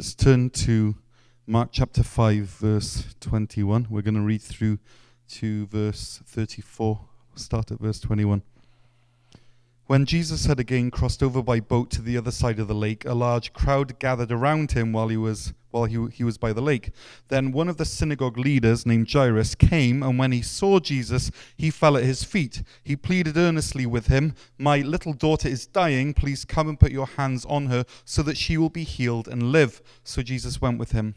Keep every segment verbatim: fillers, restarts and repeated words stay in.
Let's turn to Mark chapter five, verse twenty-one. We're going to read through to verse thirty-four. We'll start at verse twenty-one. When Jesus had again crossed over by boat to the other side of the lake, a large crowd gathered around him while he was while he, he was by the lake. Then one of the synagogue leaders named Jairus came, and when he saw Jesus, he fell at his feet. He pleaded earnestly with him, "My little daughter is dying. Please come and put your hands on her so that she will be healed and live." So Jesus went with him.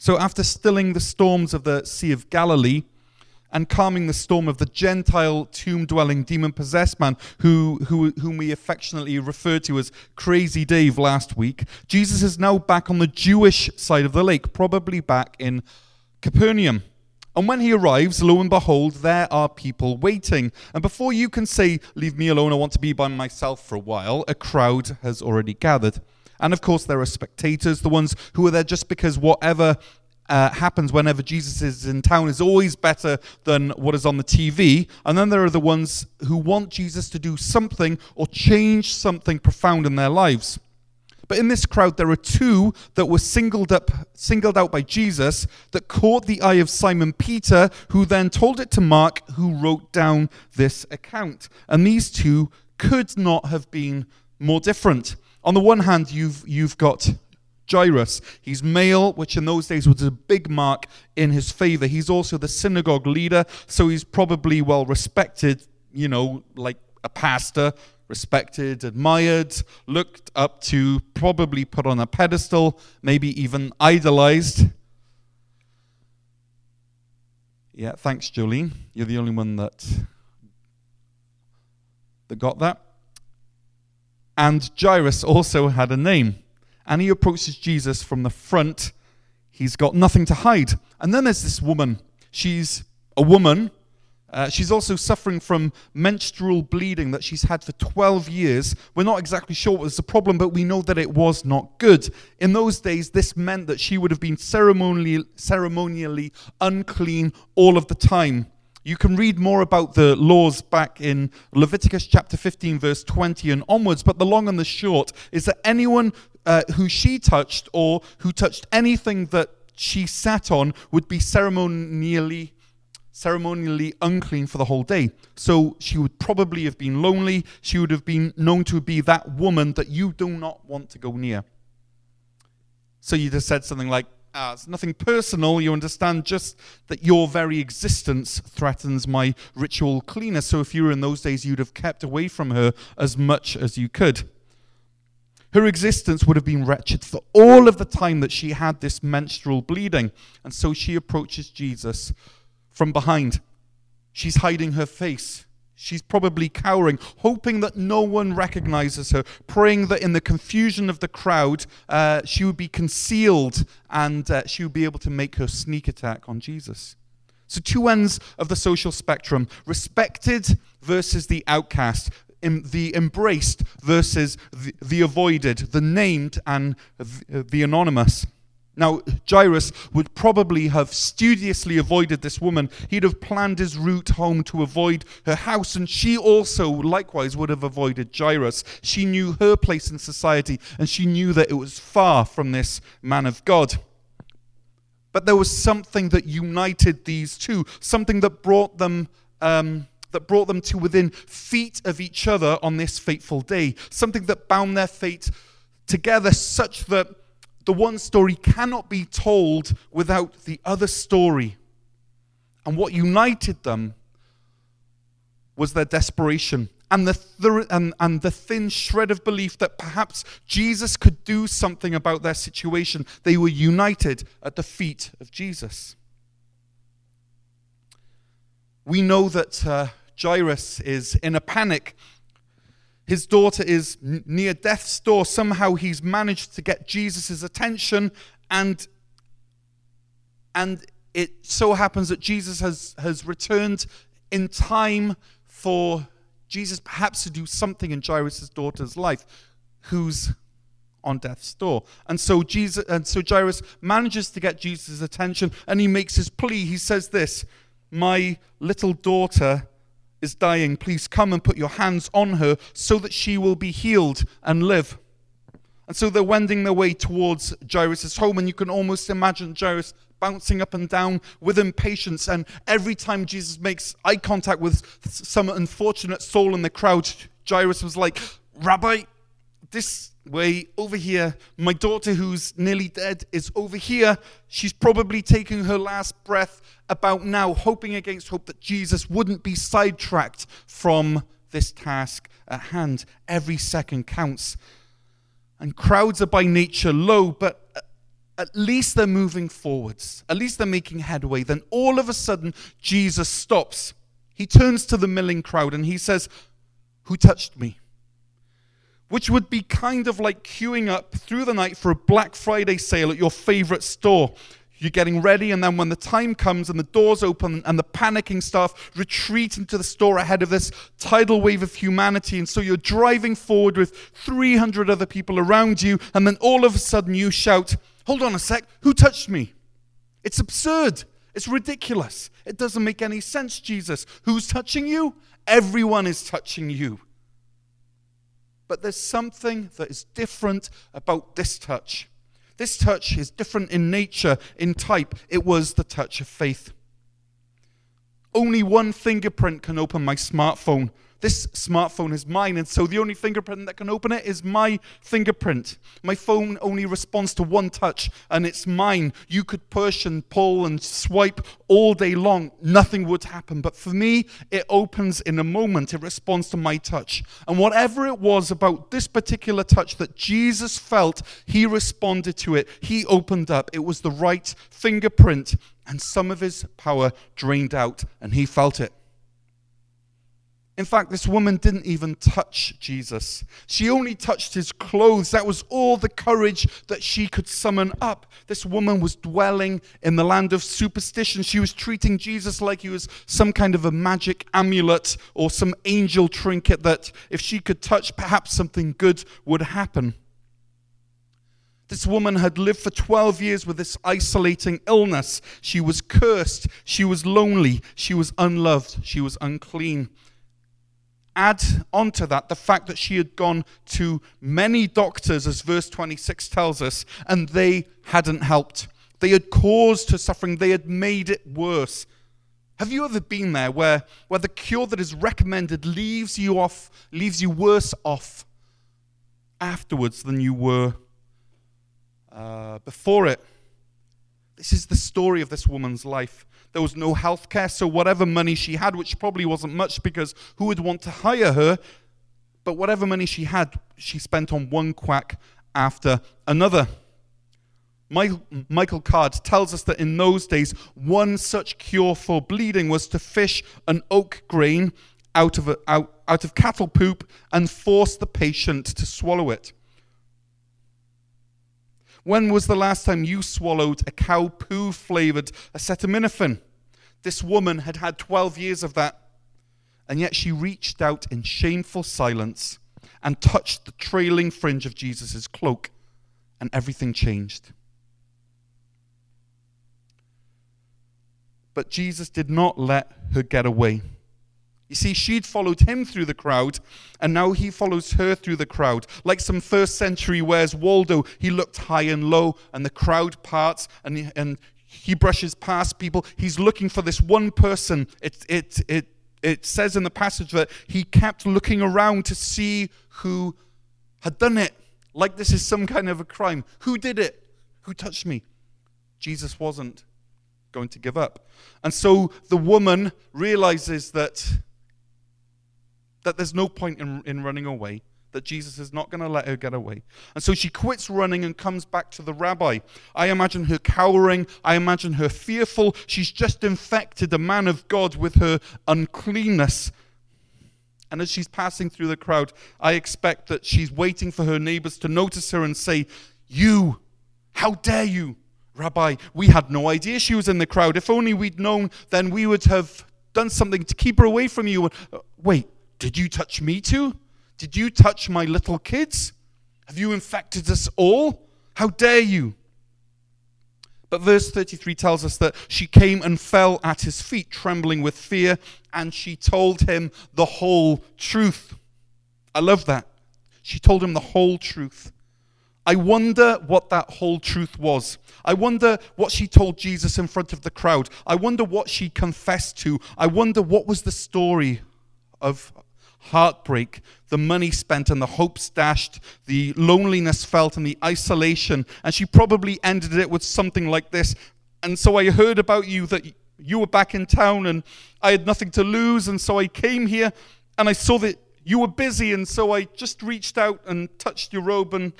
So after stilling the storms of the Sea of Galilee and calming the storm of the Gentile tomb-dwelling demon-possessed man, who, who whom we affectionately referred to as Crazy Dave last week, Jesus is now back on the Jewish side of the lake, probably back in Capernaum. And when he arrives, lo and behold, there are people waiting. And before you can say, "Leave me alone, I want to be by myself for a while," a crowd has already gathered. And of course, there are spectators, the ones who are there just because whatever uh, happens whenever Jesus is in town is always better than what is on the T V. And then there are the ones who want Jesus to do something or change something profound in their lives. But in this crowd, there are two that were singled up, singled out by Jesus that caught the eye of Simon Peter, who then told it to Mark, who wrote down this account. And these two could not have been more different. On the one hand, you've you've got Jairus. He's male, which in those days was a big mark in his favor. He's also the synagogue leader, so he's probably well respected, you know, like a pastor. Respected, admired, looked up to, probably put on a pedestal, maybe even idolized. Yeah, thanks, Jolene. You're the only one that, that got that. And Jairus also had a name. And he approaches Jesus from the front. He's got nothing to hide. And then there's this woman. She's a woman. Uh, she's also suffering from menstrual bleeding that she's had for twelve years. We're not exactly sure what was the problem, but we know that it was not good. In those days, this meant that she would have been ceremonially, ceremonially unclean all of the time. You can read more about the laws back in Leviticus chapter fifteen, verse twenty and onwards, but the long and the short is that anyone uh, who she touched or who touched anything that she sat on would be ceremonially ceremonially unclean for the whole day. So she would probably have been lonely. She would have been known to be that woman that you do not want to go near. So you just said something like, ah, it's nothing personal, you understand, just that your very existence threatens my ritual cleanness. So if you were in those days, you'd have kept away from her as much as you could. Her existence would have been wretched for all of the time that she had this menstrual bleeding. And so she approaches Jesus from behind. She's hiding her face. She's probably cowering, hoping that no one recognizes her, praying that in the confusion of the crowd, uh, she would be concealed and uh, she would be able to make her sneak attack on Jesus. So two ends of the social spectrum, respected versus the outcast, in the embraced versus the, the avoided, the named and the, the anonymous. Now, Jairus would probably have studiously avoided this woman. He'd have planned his route home to avoid her house, and she also, likewise, would have avoided Jairus. She knew her place in society, and she knew that it was far from this man of God. But there was something that united these two, something that brought them um, that brought them to within feet of each other on this fateful day, something that bound their fate together such that the one story cannot be told without the other story. And what united them was their desperation and the thir- and, and the thin shred of belief that perhaps Jesus could do something about their situation. They were united at the feet of Jesus. We know that uh, Jairus is in a panic. His daughter is n- near death's door. Somehow he's managed to get Jesus' attention, and and it so happens that Jesus has, has returned in time for Jesus perhaps to do something in Jairus' daughter's life, who's on death's door. And so Jesus, and so Jairus manages to get Jesus' attention, and he makes his plea. He says this, "My little daughter is dying. Please come and put your hands on her so that she will be healed and live." And so they're wending their way towards Jairus' home, and you can almost imagine Jairus bouncing up and down with impatience, and every time Jesus makes eye contact with some unfortunate soul in the crowd, Jairus was like, "Rabbi, this way, over here. My daughter, who's nearly dead, is over here. She's probably taking her last breath about now," hoping against hope that Jesus wouldn't be sidetracked from this task at hand. Every second counts. And crowds are by nature low, but at least they're moving forwards. At least they're making headway. Then all of a sudden, Jesus stops. He turns to the milling crowd and he says, "Who touched me?" Which would be kind of like queuing up through the night for a Black Friday sale at your favorite store. You're getting ready, and then when the time comes and the doors open and the panicking staff retreat into the store ahead of this tidal wave of humanity, and so you're driving forward with three hundred other people around you, and then all of a sudden you shout, "Hold on a sec, who touched me?" It's absurd. It's ridiculous. It doesn't make any sense, Jesus. Who's touching you? Everyone is touching you. But there's something that is different about this touch. This touch is different in nature, in type. It was the touch of faith. Only one fingerprint can open my smartphone. This smartphone is mine, and so the only fingerprint that can open it is my fingerprint. My phone only responds to one touch, and it's mine. You could push and pull and swipe all day long. Nothing would happen. But for me, it opens in a moment. It responds to my touch. And whatever it was about this particular touch that Jesus felt, he responded to it. He opened up. It was the right fingerprint, and some of his power drained out, and he felt it. In fact, this woman didn't even touch Jesus. She only touched his clothes. That was all the courage that she could summon up. This woman was dwelling in the land of superstition. She was treating Jesus like he was some kind of a magic amulet or some angel trinket that if she could touch, perhaps something good would happen. This woman had lived for twelve years with this isolating illness. She was cursed. She was lonely. She was unloved. She was unclean. Add onto that the fact that she had gone to many doctors, as verse twenty-six tells us, and they hadn't helped. They had caused her suffering. They had made it worse. Have you ever been there where, where the cure that is recommended leaves you off, leaves you worse off afterwards than you were uh, before it? This is the story of this woman's life. There was no health care, so whatever money she had, which probably wasn't much because who would want to hire her, but whatever money she had, she spent on one quack after another. Michael Card tells us that in those days, one such cure for bleeding was to fish an oak grain out of, a, out, out of cattle poop and force the patient to swallow it. When was the last time you swallowed a cow poo-flavored acetaminophen? This woman had had twelve years of that, and yet she reached out in shameful silence and touched the trailing fringe of Jesus' cloak, and everything changed. But Jesus did not let her get away. You see, she'd followed him through the crowd, and now he follows her through the crowd. Like some first century Where's Waldo, he looked high and low, and the crowd parts, and he, and he brushes past people. He's looking for this one person. It, it, it, it says in the passage that he kept looking around to see who had done it. Like this is some kind of a crime. Who did it? Who touched me? Jesus wasn't going to give up. And so the woman realizes that, that there's no point in, in running away, that Jesus is not going to let her get away. And so she quits running and comes back to the rabbi. I imagine her cowering. I imagine her fearful. She's just infected the man of God with her uncleanness. And as she's passing through the crowd, I expect that she's waiting for her neighbors to notice her and say, "You, how dare you, Rabbi? We had no idea she was in the crowd. If only we'd known, then we would have done something to keep her away from you. Wait, did you touch me too? Did you touch my little kids? Have you infected us all? How dare you?" But verse thirty-three tells us that she came and fell at his feet, trembling with fear, and she told him the whole truth. I love that. She told him the whole truth. I wonder what that whole truth was. I wonder what she told Jesus in front of the crowd. I wonder what she confessed to. I wonder what was the story of heartbreak, the money spent and the hopes dashed, the loneliness felt and the isolation. And she probably ended it with something like this. "And so I heard about you, that you were back in town, and I had nothing to lose, and so I came here, and I saw that you were busy, and so I just reached out and touched your robe." And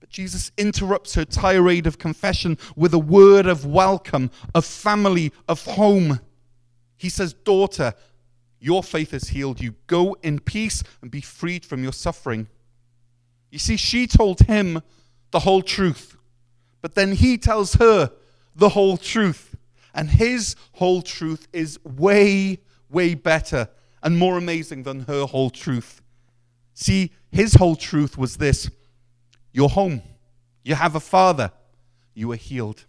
but Jesus interrupts her tirade of confession with a word of welcome, of family, of home. He says, "Daughter, your faith has healed you. Go in peace and be freed from your suffering." You see, she told him the whole truth, but then he tells her the whole truth. And his whole truth is way, way better and more amazing than her whole truth. See, his whole truth was this: you're home. You have a father. You are healed.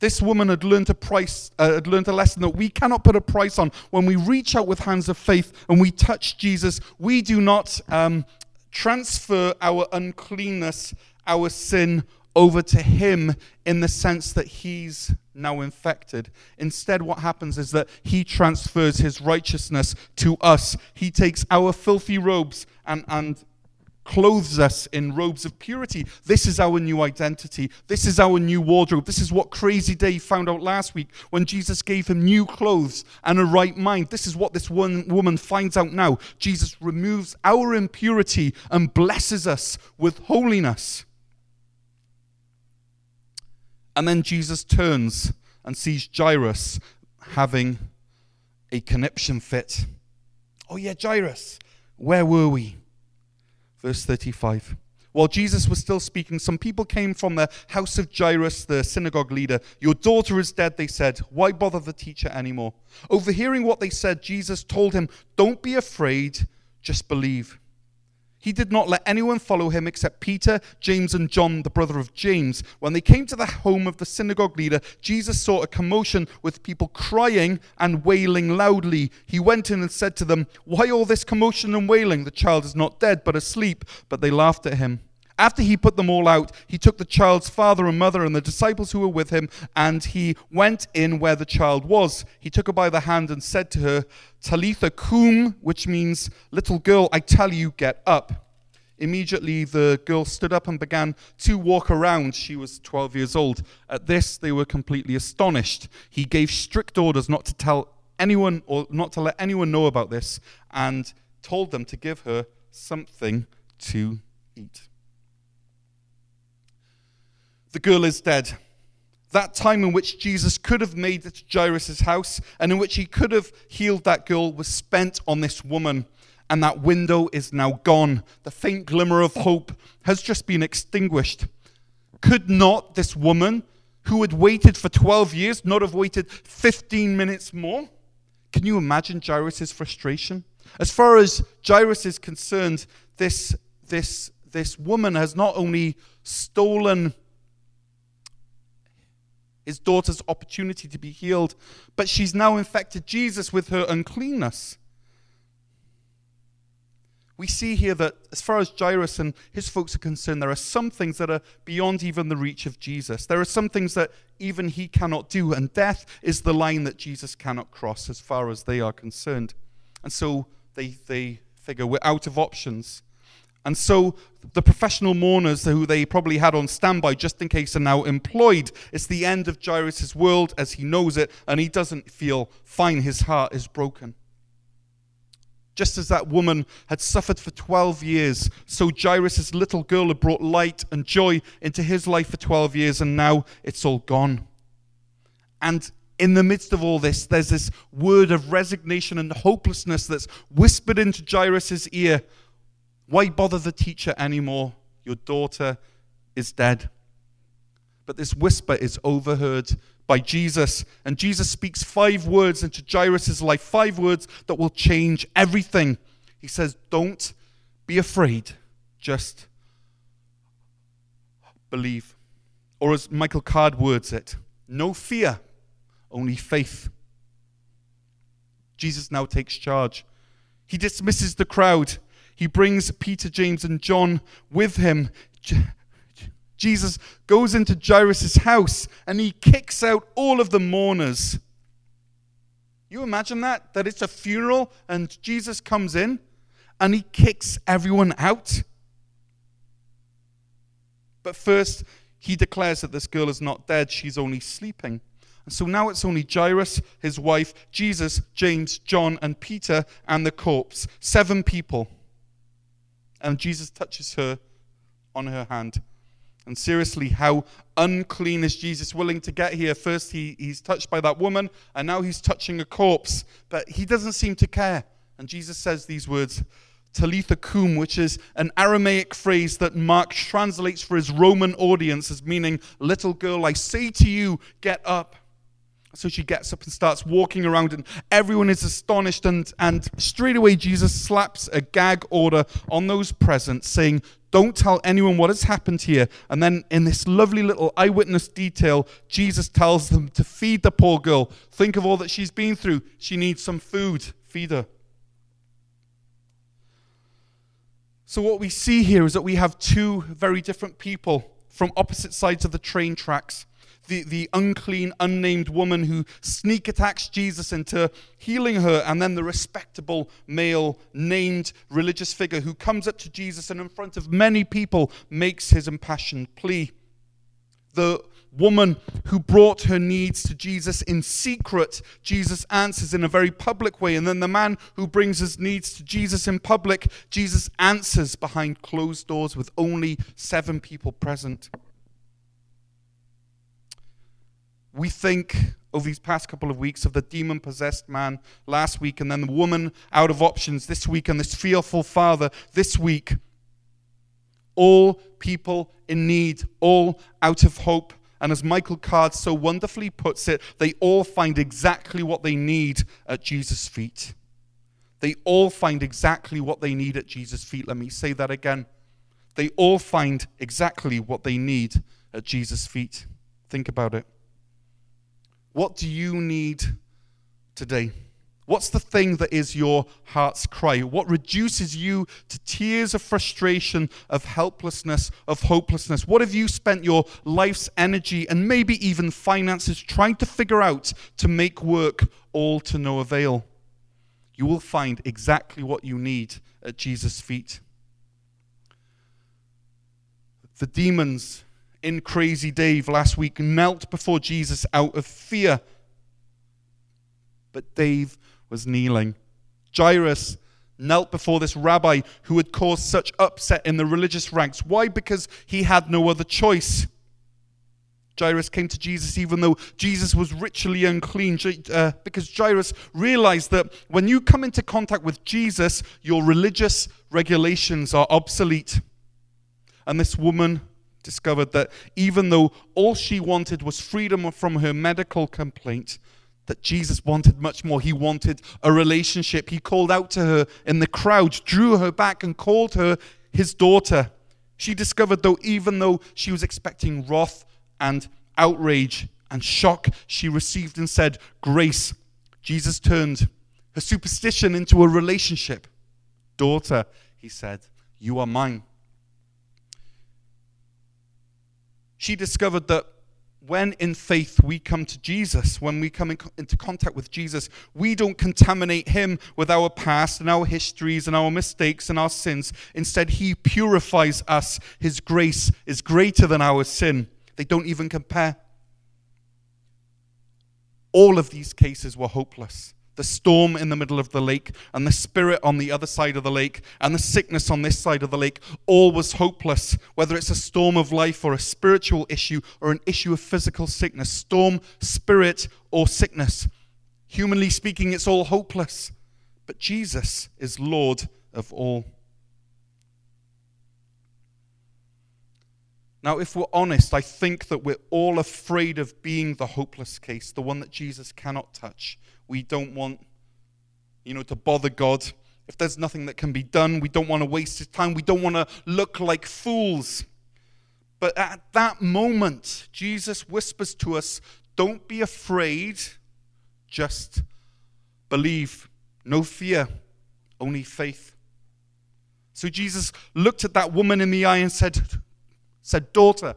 This woman had learned a price, uh, had learned a lesson that we cannot put a price on. When we reach out with hands of faith and we touch Jesus, we do not um, transfer our uncleanness, our sin, over to him in the sense that he's now infected. Instead, what happens is that he transfers his righteousness to us. He takes our filthy robes and and. clothes us in robes of purity. This is our new identity. This is our new wardrobe. This is what Crazy Dave found out last week when Jesus gave him new clothes and a right mind. This is what this one woman finds out now. Jesus removes our impurity and blesses us with holiness. And then Jesus turns and sees Jairus having a conniption fit. Oh yeah, Jairus, where were we? Verse thirty-five. While Jesus was still speaking, some people came from the house of Jairus, the synagogue leader. "Your daughter is dead," they said. "Why bother the teacher anymore?" Overhearing what they said, Jesus told him, "Don't be afraid, just believe." He did not let anyone follow him except Peter, James, and John, the brother of James. When they came to the home of the synagogue leader, Jesus saw a commotion with people crying and wailing loudly. He went in and said to them, "Why all this commotion and wailing? The child is not dead, but asleep." But they laughed at him. After he put them all out, he took the child's father and mother and the disciples who were with him, and he went in where the child was. He took her by the hand and said to her, "Talitha koum," which means, "Little girl, I tell you, get up." Immediately the girl stood up and began to walk around. She was twelve years old. At this, they were completely astonished. He gave strict orders not to tell anyone or not to let anyone know about this, and told them to give her something to eat. The girl is dead. That time in which Jesus could have made it to Jairus' house and in which he could have healed that girl was spent on this woman, and that window is now gone. The faint glimmer of hope has just been extinguished. Could not this woman, who had waited for twelve years, not have waited fifteen minutes more? Can you imagine Jairus' frustration? As far as Jairus is concerned, this, this, this woman has not only stolen his daughter's opportunity to be healed, but she's now infected Jesus with her uncleanness. We see here that as far as Jairus and his folks are concerned, there are some things that are beyond even the reach of Jesus. There are some things that even he cannot do, and death is the line that Jesus cannot cross as far as they are concerned. And so they, they figure, we're out of options. And so the professional mourners who they probably had on standby just in case are now employed. It's the end of Jairus' world as he knows it, and he doesn't feel fine. His heart is broken. Just as that woman had suffered for twelve years, so Jairus' little girl had brought light and joy into his life for twelve years, and now it's all gone. And in the midst of all this, there's this word of resignation and hopelessness that's whispered into Jairus' ear. Why bother the teacher anymore? Your daughter is dead. But this whisper is overheard by Jesus, and Jesus speaks five words into Jairus' life, five words that will change everything. He says, don't be afraid, just believe. Or as Michael Card words it, no fear, only faith. Jesus now takes charge. He dismisses the crowd. He brings Peter, James, and John with him. Jesus goes into Jairus' house and he kicks out all of the mourners. You imagine that? That it's a funeral and Jesus comes in and he kicks everyone out? But first, he declares that this girl is not dead, she's only sleeping. So now it's only Jairus, his wife, Jesus, James, John, and Peter, and the corpse. Seven people. And Jesus touches her on her hand. And seriously, how unclean is Jesus willing to get here? First, he, he's touched by that woman, and now he's touching a corpse. But he doesn't seem to care. And Jesus says these words, Talitha koum, which is an Aramaic phrase that Mark translates for his Roman audience as meaning, little girl, I say to you, get up. So she gets up and starts walking around, and everyone is astonished, and, and straight away Jesus slaps a gag order on those present, saying, don't tell anyone what has happened here. And then in this lovely little eyewitness detail, Jesus tells them to feed the poor girl. Think of all that she's been through. She needs some food. Feed her. So what we see here is that we have two very different people from opposite sides of the train tracks. The, the unclean, unnamed woman who sneak attacks Jesus into healing her, and then the respectable male named religious figure who comes up to Jesus and in front of many people makes his impassioned plea. The woman who brought her needs to Jesus in secret, Jesus answers in a very public way, and then the man who brings his needs to Jesus in public, Jesus answers behind closed doors with only seven people present. We think over these past couple of weeks of the demon-possessed man last week, and then the woman out of options this week, and this fearful father this week. All people in need, all out of hope. And as Michael Card so wonderfully puts it, they all find exactly what they need at Jesus' feet. They all find exactly what they need at Jesus' feet. Let me say that again. They all find exactly what they need at Jesus' feet. Think about it. What do you need today? What's the thing that is your heart's cry? What reduces you to tears of frustration, of helplessness, of hopelessness? What have you spent your life's energy and maybe even finances trying to figure out to make work, all to no avail? You will find exactly what you need at Jesus' feet. The demons in Crazy Dave last week knelt before Jesus out of fear. But Dave was kneeling. Jairus knelt before this rabbi who had caused such upset in the religious ranks. Why? Because he had no other choice. Jairus came to Jesus even though Jesus was ritually unclean, uh, because Jairus realized that when you come into contact with Jesus, your religious regulations are obsolete. And this woman discovered that even though all she wanted was freedom from her medical complaint, that Jesus wanted much more. He wanted a relationship. He called out to her in the crowd, drew her back, and called her his daughter. She discovered, though, even though she was expecting wrath and outrage and shock, she received and said, grace. Jesus turned her superstition into a relationship. Daughter, he said, you are mine. She discovered that when in faith we come to Jesus, when we come in, into contact with Jesus, we don't contaminate him with our past and our histories and our mistakes and our sins. Instead, he purifies us. His grace is greater than our sin. They don't even compare. All of these cases were hopeless. The storm in the middle of the lake and the spirit on the other side of the lake and the sickness on this side of the lake, all was hopeless. Whether it's a storm of life or a spiritual issue or an issue of physical sickness, storm, spirit, or sickness, humanly speaking, it's all hopeless. But Jesus is Lord of all. Now, if we're honest, I think that we're all afraid of being the hopeless case, the one that Jesus cannot touch. We don't want, you know, to bother God. If there's nothing that can be done, we don't want to waste his time. We don't want to look like fools. But at that moment, Jesus whispers to us, don't be afraid, just believe. No fear, only faith. So Jesus looked at that woman in the eye and said, said, daughter,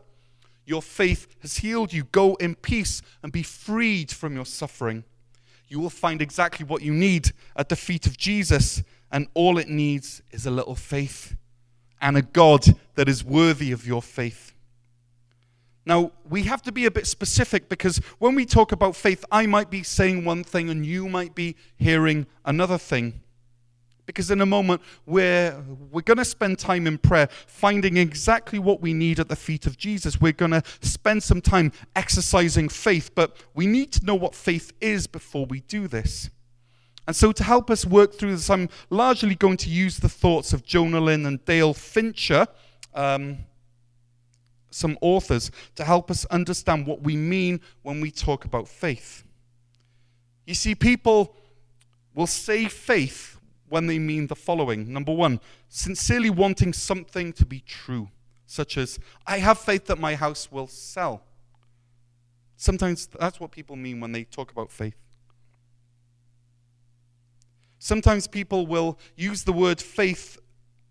your faith has healed you. Go in peace and be freed from your suffering. You will find exactly what you need at the feet of Jesus, and all it needs is a little faith and a God that is worthy of your faith. Now, we have to be a bit specific, because when we talk about faith, I might be saying one thing and you might be hearing another thing. Because in a moment, we're, we're going to spend time in prayer, finding exactly what we need at the feet of Jesus. We're going to spend some time exercising faith, but we need to know what faith is before we do this. And so to help us work through this, I'm largely going to use the thoughts of Jonalyn and Dale Fincher, um, some authors, to help us understand what we mean when we talk about faith. You see, people will say faith when they mean the following. Number one, sincerely wanting something to be true, such as, I have faith that my house will sell. Sometimes that's what people mean when they talk about faith. Sometimes people will use the word faith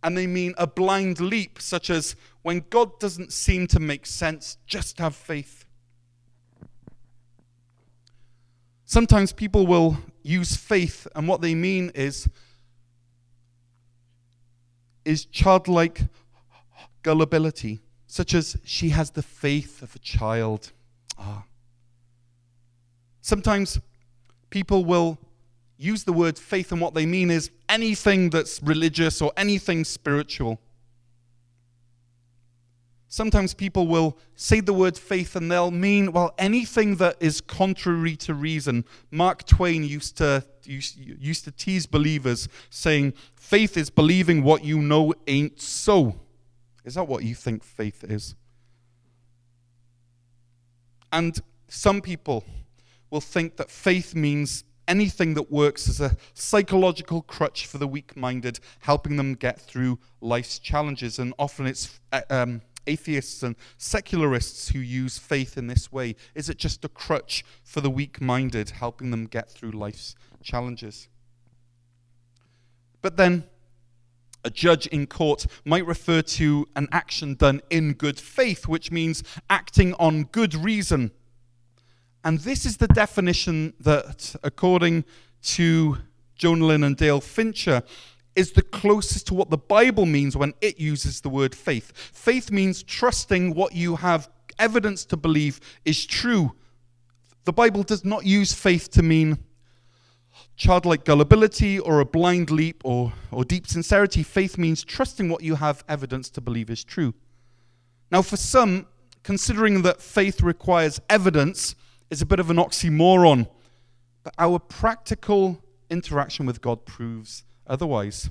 and they mean a blind leap, such as, when God doesn't seem to make sense, just have faith. Sometimes people will use faith, and what they mean is, is childlike gullibility, such as, she has the faith of a child. Ah. Sometimes people will use the word faith, and what they mean is anything that's religious or anything spiritual. Sometimes people will say the word faith and they'll mean, well, anything that is contrary to reason. Mark Twain used to used, used to tease believers, saying, faith is believing what you know ain't so. Is that what you think faith is? And some people will think that faith means anything that works as a psychological crutch for the weak-minded, helping them get through life's challenges. And often it's... Um, atheists and secularists who use faith in this way. Is it just a crutch for the weak-minded, helping them get through life's challenges? But then, a judge in court might refer to an action done in good faith, which means acting on good reason. And this is the definition that, according to Jonalyn and Dale Fincher, is the closest to what the Bible means when it uses the word faith. Faith means trusting what you have evidence to believe is true. The Bible does not use faith to mean childlike gullibility or a blind leap or, or deep sincerity. Faith means trusting what you have evidence to believe is true. Now, for some, considering that faith requires evidence is a bit of an oxymoron, but our practical interaction with God proves otherwise,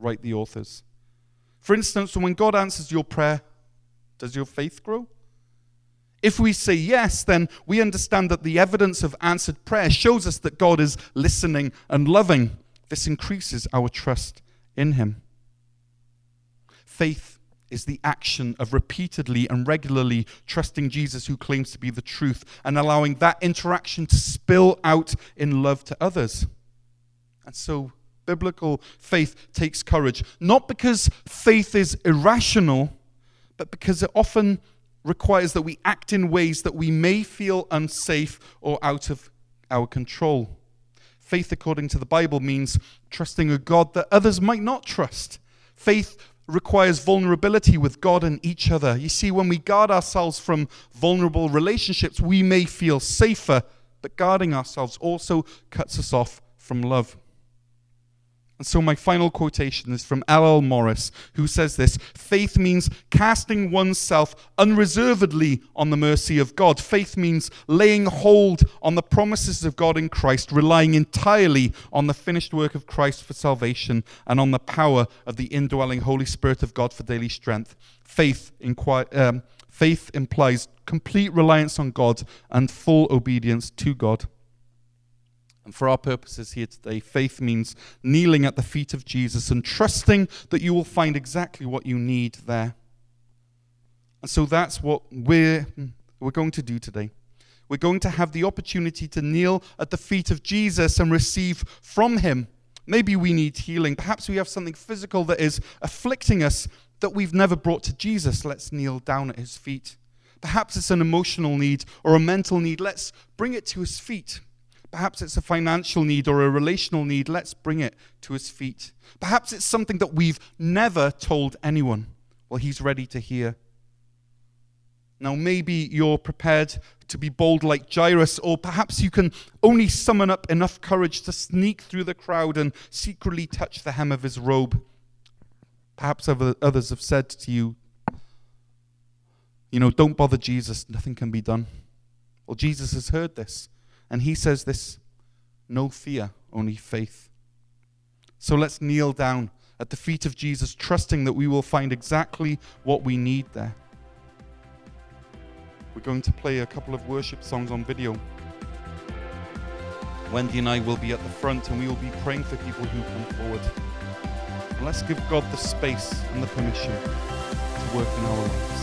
write the authors. For instance, when God answers your prayer, does your faith grow? If we say yes, then we understand that the evidence of answered prayer shows us that God is listening and loving. This increases our trust in him. Faith is the action of repeatedly and regularly trusting Jesus, who claims to be the truth, and allowing that interaction to spill out in love to others. And so biblical faith takes courage, not because faith is irrational, but because it often requires that we act in ways that we may feel unsafe or out of our control. Faith, according to the Bible, means trusting a God that others might not trust. Faith requires vulnerability with God and each other. You see, when we guard ourselves from vulnerable relationships, we may feel safer, but guarding ourselves also cuts us off from love. And so my final quotation is from L. L. Morris, who says this: faith means casting oneself unreservedly on the mercy of God. Faith means laying hold on the promises of God in Christ, relying entirely on the finished work of Christ for salvation and on the power of the indwelling Holy Spirit of God for daily strength. Faith, inqui- um, faith implies complete reliance on God and full obedience to God. And for our purposes here today, faith means kneeling at the feet of Jesus and trusting that you will find exactly what you need there. And so that's what we're, we're going to do today. We're going to have the opportunity to kneel at the feet of Jesus and receive from him. Maybe we need healing. Perhaps we have something physical that is afflicting us that we've never brought to Jesus. Let's kneel down at his feet. Perhaps it's an emotional need or a mental need. Let's bring it to his feet. Perhaps it's a financial need or a relational need. Let's bring it to his feet. Perhaps it's something that we've never told anyone. Well, he's ready to hear. Now, maybe you're prepared to be bold like Jairus, or perhaps you can only summon up enough courage to sneak through the crowd and secretly touch the hem of his robe. Perhaps others have said to you, you know, don't bother Jesus, nothing can be done. Well, Jesus has heard this. And he says this: no fear, only faith. So let's kneel down at the feet of Jesus, trusting that we will find exactly what we need there. We're going to play a couple of worship songs on video. Wendy and I will be at the front, and we will be praying for people who come forward. And let's give God the space and the permission to work in our life.